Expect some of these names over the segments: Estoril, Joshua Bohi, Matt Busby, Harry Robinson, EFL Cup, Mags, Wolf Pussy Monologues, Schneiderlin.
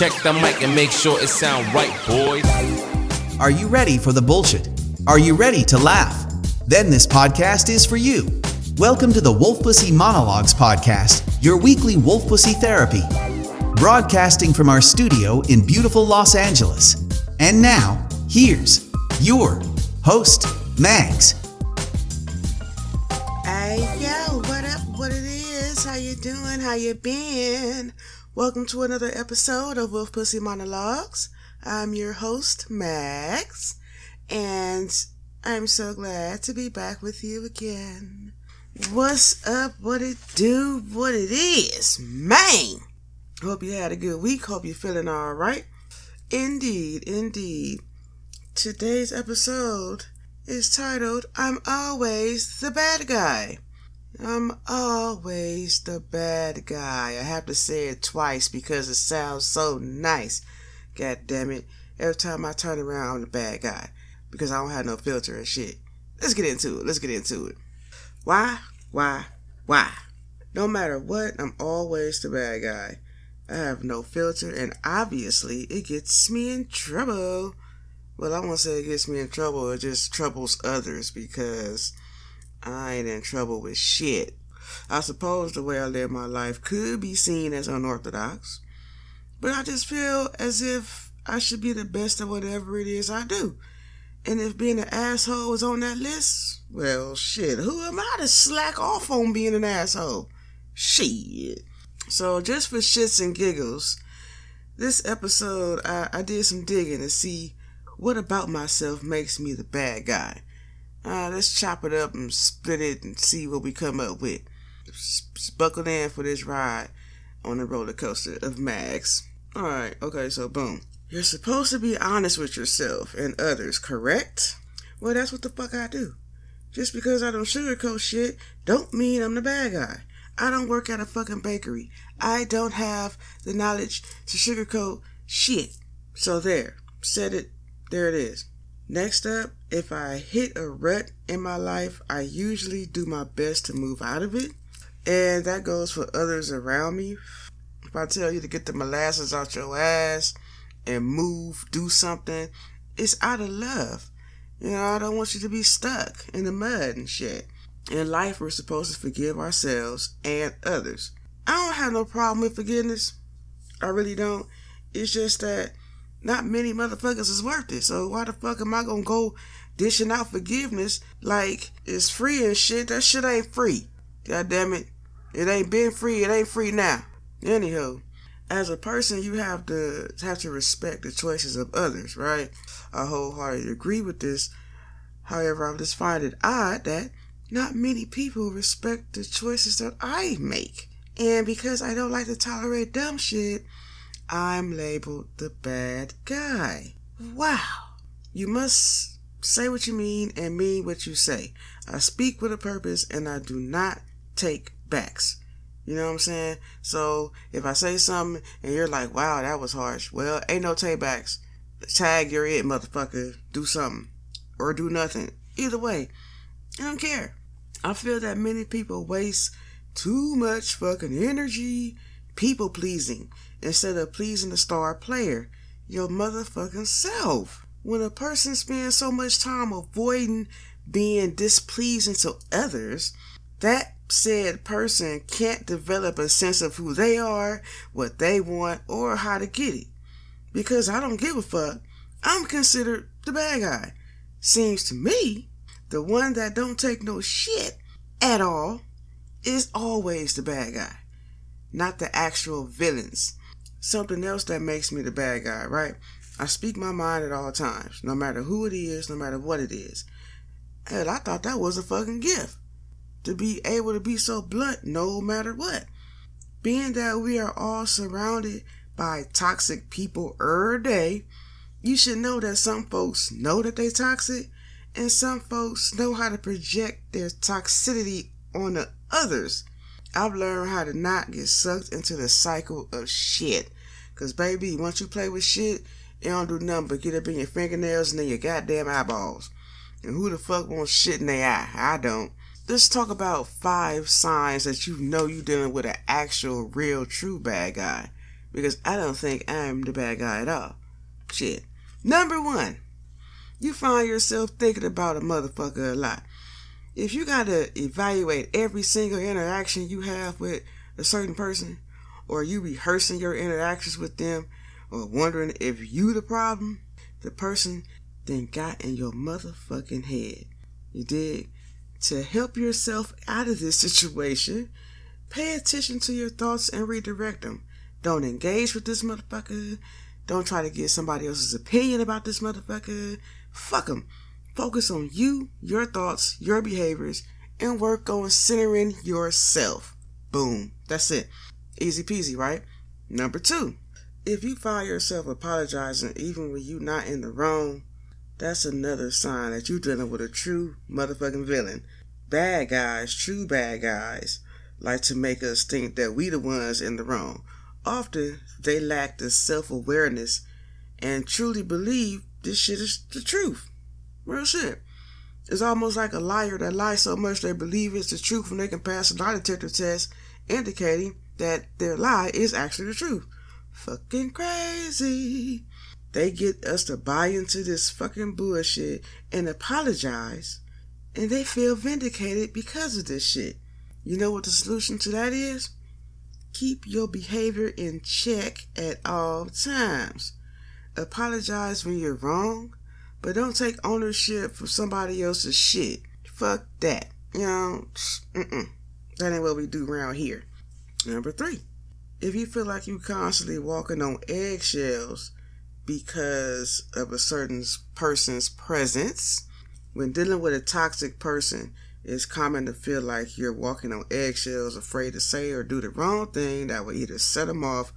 Check the mic and make sure it sound right, boys. Are you ready for the bullshit? Are you ready to laugh? Then this podcast is for you. Welcome to the Wolf Pussy Monologues podcast, your weekly Wolf Pussy therapy. Broadcasting from our studio in beautiful Los Angeles. And now, here's your host, Mags. Hey, yo, what up, what it is, how you doing, how you been? Welcome to another episode of Wolf Pussy Monologues. I'm your host, Mags, and I'm so glad to be back with you again. What's up, what it do, what it is, man? Hope you had a good week. Hope you're feeling all right. Indeed. Today's episode is titled, I'm always the bad guy. I have to say it twice because it sounds so nice. God damn it. Every time I turn around, I'm the bad guy because I don't have no filter and shit. Let's get into it. Why? No matter what, I'm always the bad guy. I have no filter, and obviously it gets me in trouble. Well, I won't say it gets me in trouble. It just troubles others because I ain't in trouble with shit. I suppose the way I live my life could be seen as unorthodox, but I just feel as if I should be the best at whatever it is I do. And if being an asshole is on that list, well, shit, who am I to slack off on being an asshole? Shit. So just for shits and giggles, this episode, I did some digging to see what about myself makes me the bad guy. Let's chop it up and split it and see what we come up with. Buckle in for this ride on the roller coaster of Mags. Alright, okay, so boom. You're supposed to be honest with yourself and others, correct? Well, that's what the fuck I do. Just because I don't sugarcoat shit don't mean I'm the bad guy. I don't work at a fucking bakery. I don't have the knowledge to sugarcoat shit. So there. Said it. There it is. Next up, if I hit a rut in my life, I usually do my best to move out of it. And that goes for others around me. If I tell you to get the molasses out your ass and move, do something, it's out of love. You know, I don't want you to be stuck in the mud and shit. In life, we're supposed to forgive ourselves and others. I don't have no problem with forgiveness. I really don't. It's just that not many motherfuckers is worth it. So why the fuck am I gonna go dishing out forgiveness like it's free and shit? That shit ain't free. God damn it. It ain't been free. It ain't free now. Anyhow, as a person, you have to respect the choices of others, right? I wholeheartedly agree with this. However, I just find it odd that not many people respect the choices that I make. And because I don't like to tolerate dumb shit, I'm labeled the bad guy. Wow. You must say what you mean and mean what you say. I speak with a purpose and I do not take backs. You know what I'm saying? So if I say something and you're like, wow, that was harsh. Well, ain't no take backs. Tag, you're it, motherfucker. Do something. Or do nothing. Either way. I don't care. I feel that many people waste too much fucking energy people-pleasing instead of pleasing the star player, your motherfucking self. When a person spends so much time avoiding being displeasing to others, that said person can't develop a sense of who they are, what they want, or how to get it. Because I don't give a fuck, I'm considered the bad guy. Seems to me, the one that don't take no shit at all is always the bad guy. Not the actual villains. Something else that makes me the bad guy, right? I speak my mind at all times. No matter who it is, no matter what it is. Hell, I thought that was a fucking gift. To be able to be so blunt no matter what. Being that we are all surrounded by toxic people every day, you should know that some folks know that they're toxic, and some folks know how to project their toxicity on the others. I've learned how to not get sucked into the cycle of shit. Because, baby, once you play with shit, it don't do nothing but get up in your fingernails and in your goddamn eyeballs. And who the fuck wants shit in their eye? I don't. Let's talk about 5 signs that you know you're dealing with an actual, real, true bad guy. because I don't think I'm the bad guy at all. Shit. Number one, you find yourself thinking about a motherfucker a lot. If you got to evaluate every single interaction you have with a certain person, or you rehearsing your interactions with them, or wondering if you the problem, the person then got in your motherfucking head. You dig? To help yourself out of this situation, pay attention to your thoughts and redirect them. Don't engage with this motherfucker. Don't try to get somebody else's opinion about this motherfucker. Fuck them. Focus on you, your thoughts, your behaviors, and work on centering yourself. Boom. That's it. Easy peasy, right? Number two, if you find yourself apologizing even when you're not in the wrong, that's another sign that you're dealing with a true motherfucking villain. Bad guys, true bad guys, like to make us think that we the ones in the wrong. Often, they lack the self-awareness and truly believe this shit is the truth. Real shit. It's almost like a liar that lies so much they believe it's the truth when they can pass a lie detector test indicating that their lie is actually the truth. Fucking crazy. They get us to buy into this fucking bullshit and apologize, and they feel vindicated because of this shit. You know what the solution to that is? Keep your behavior in check at all times. Apologize when you're wrong, but don't take ownership for somebody else's shit. Fuck that. You know, that ain't what we do around here. Number three, if you feel like you constantly walking on eggshells because of a certain person's presence, when dealing with a toxic person, it's common to feel like you're walking on eggshells, afraid to say or do the wrong thing that will either set them off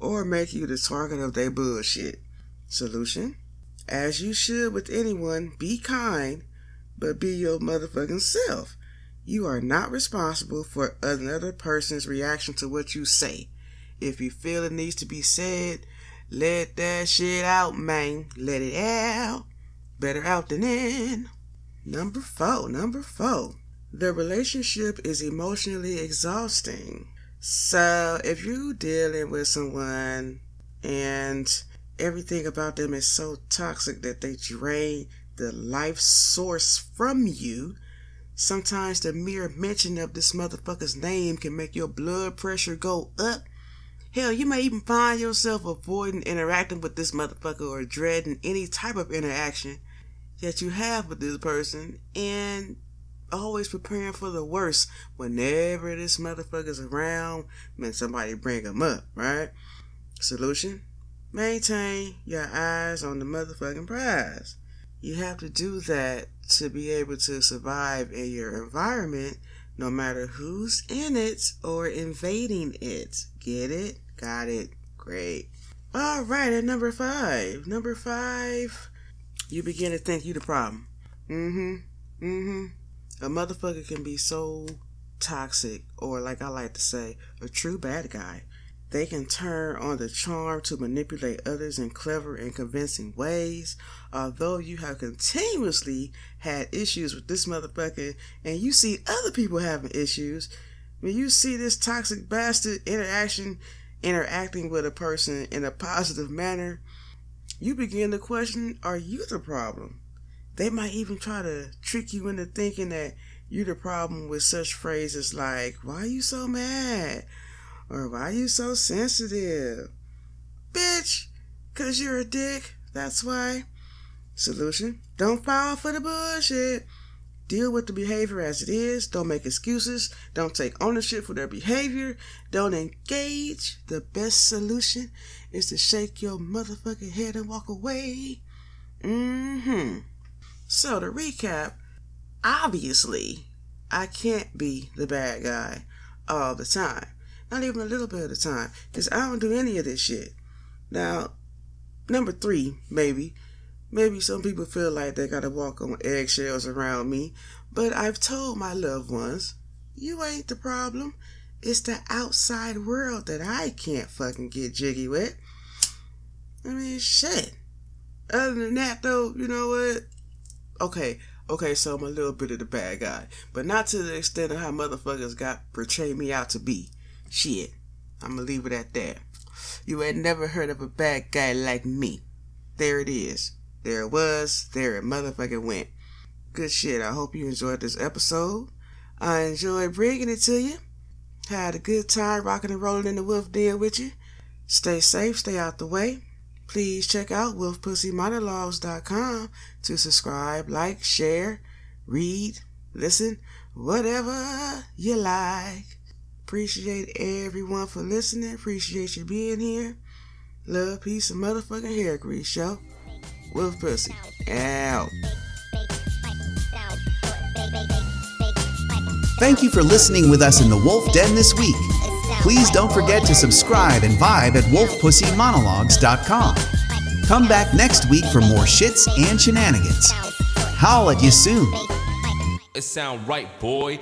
or make you the target of their bullshit. Solution? As you should with anyone, be kind, but be your motherfucking self. You are not responsible for another person's reaction to what you say. If you feel it needs to be said, let that shit out, man. Let it out. Better out than in. Number four. The relationship is emotionally exhausting. So if you're dealing with someone and everything about them is so toxic that they drain the life source from you, sometimes the mere mention of this motherfucker's name can make your blood pressure go up. Hell, you may even find yourself avoiding interacting with this motherfucker or dreading any type of interaction that you have with this person, and always preparing for the worst whenever this motherfucker's around when somebody bring him up, right? Solution? Maintain your eyes on the motherfucking prize. You have to do that to be able to survive in your environment, no matter who's in it or invading it. Get it? Got it? Great. All right, at number five. You begin to think you the problem. A motherfucker can be so toxic, or like I like to say, a true bad guy. They can turn on the charm to manipulate others in clever and convincing ways. Although you have continuously had issues with this motherfucker, and you see other people having issues, when you see this toxic bastard interacting with a person in a positive manner, you begin to question, are you the problem? They might even try to trick you into thinking that you're the problem with such phrases like, why are you so mad? Or why are you so sensitive? Bitch, cause you're a dick, that's why. Solution, don't fall for the bullshit. Deal with the behavior as it is. Don't make excuses. Don't take ownership for their behavior. Don't engage. The best solution is to shake your motherfucking head and walk away. So to recap, obviously, I can't be the bad guy all the time. Not even a little bit of the time, because I don't do any of this shit. Now, number three, Maybe some people feel like they gotta walk on eggshells around me, but I've told my loved ones, you ain't the problem. It's the outside world that I can't fucking get jiggy with. I mean, shit. Other than that, though, you know what? Okay, so I'm a little bit of the bad guy, but not to the extent of how motherfuckers got portrayed me out to be. Shit. I'm gonna leave it at that. You ain't never heard of a bad guy like me. There it is. There it was. There it motherfucking went. Good shit. I hope you enjoyed this episode. I enjoyed bringing it to you. Had a good time rocking and rolling in the wolf den with you. Stay safe. Stay out the way. Please check out wolfpussymonologues.com to subscribe, like, share, read, listen, whatever you like. Appreciate everyone for listening. Appreciate you being here. Love, peace, and motherfucking hair grease, yo. Wolf Pussy. Out. Thank you for listening with us in the Wolf Den this week. Please don't forget to subscribe and vibe at wolfpussymonologues.com. Come back next week for more shits and shenanigans. Howl at you soon. It sound right, boy.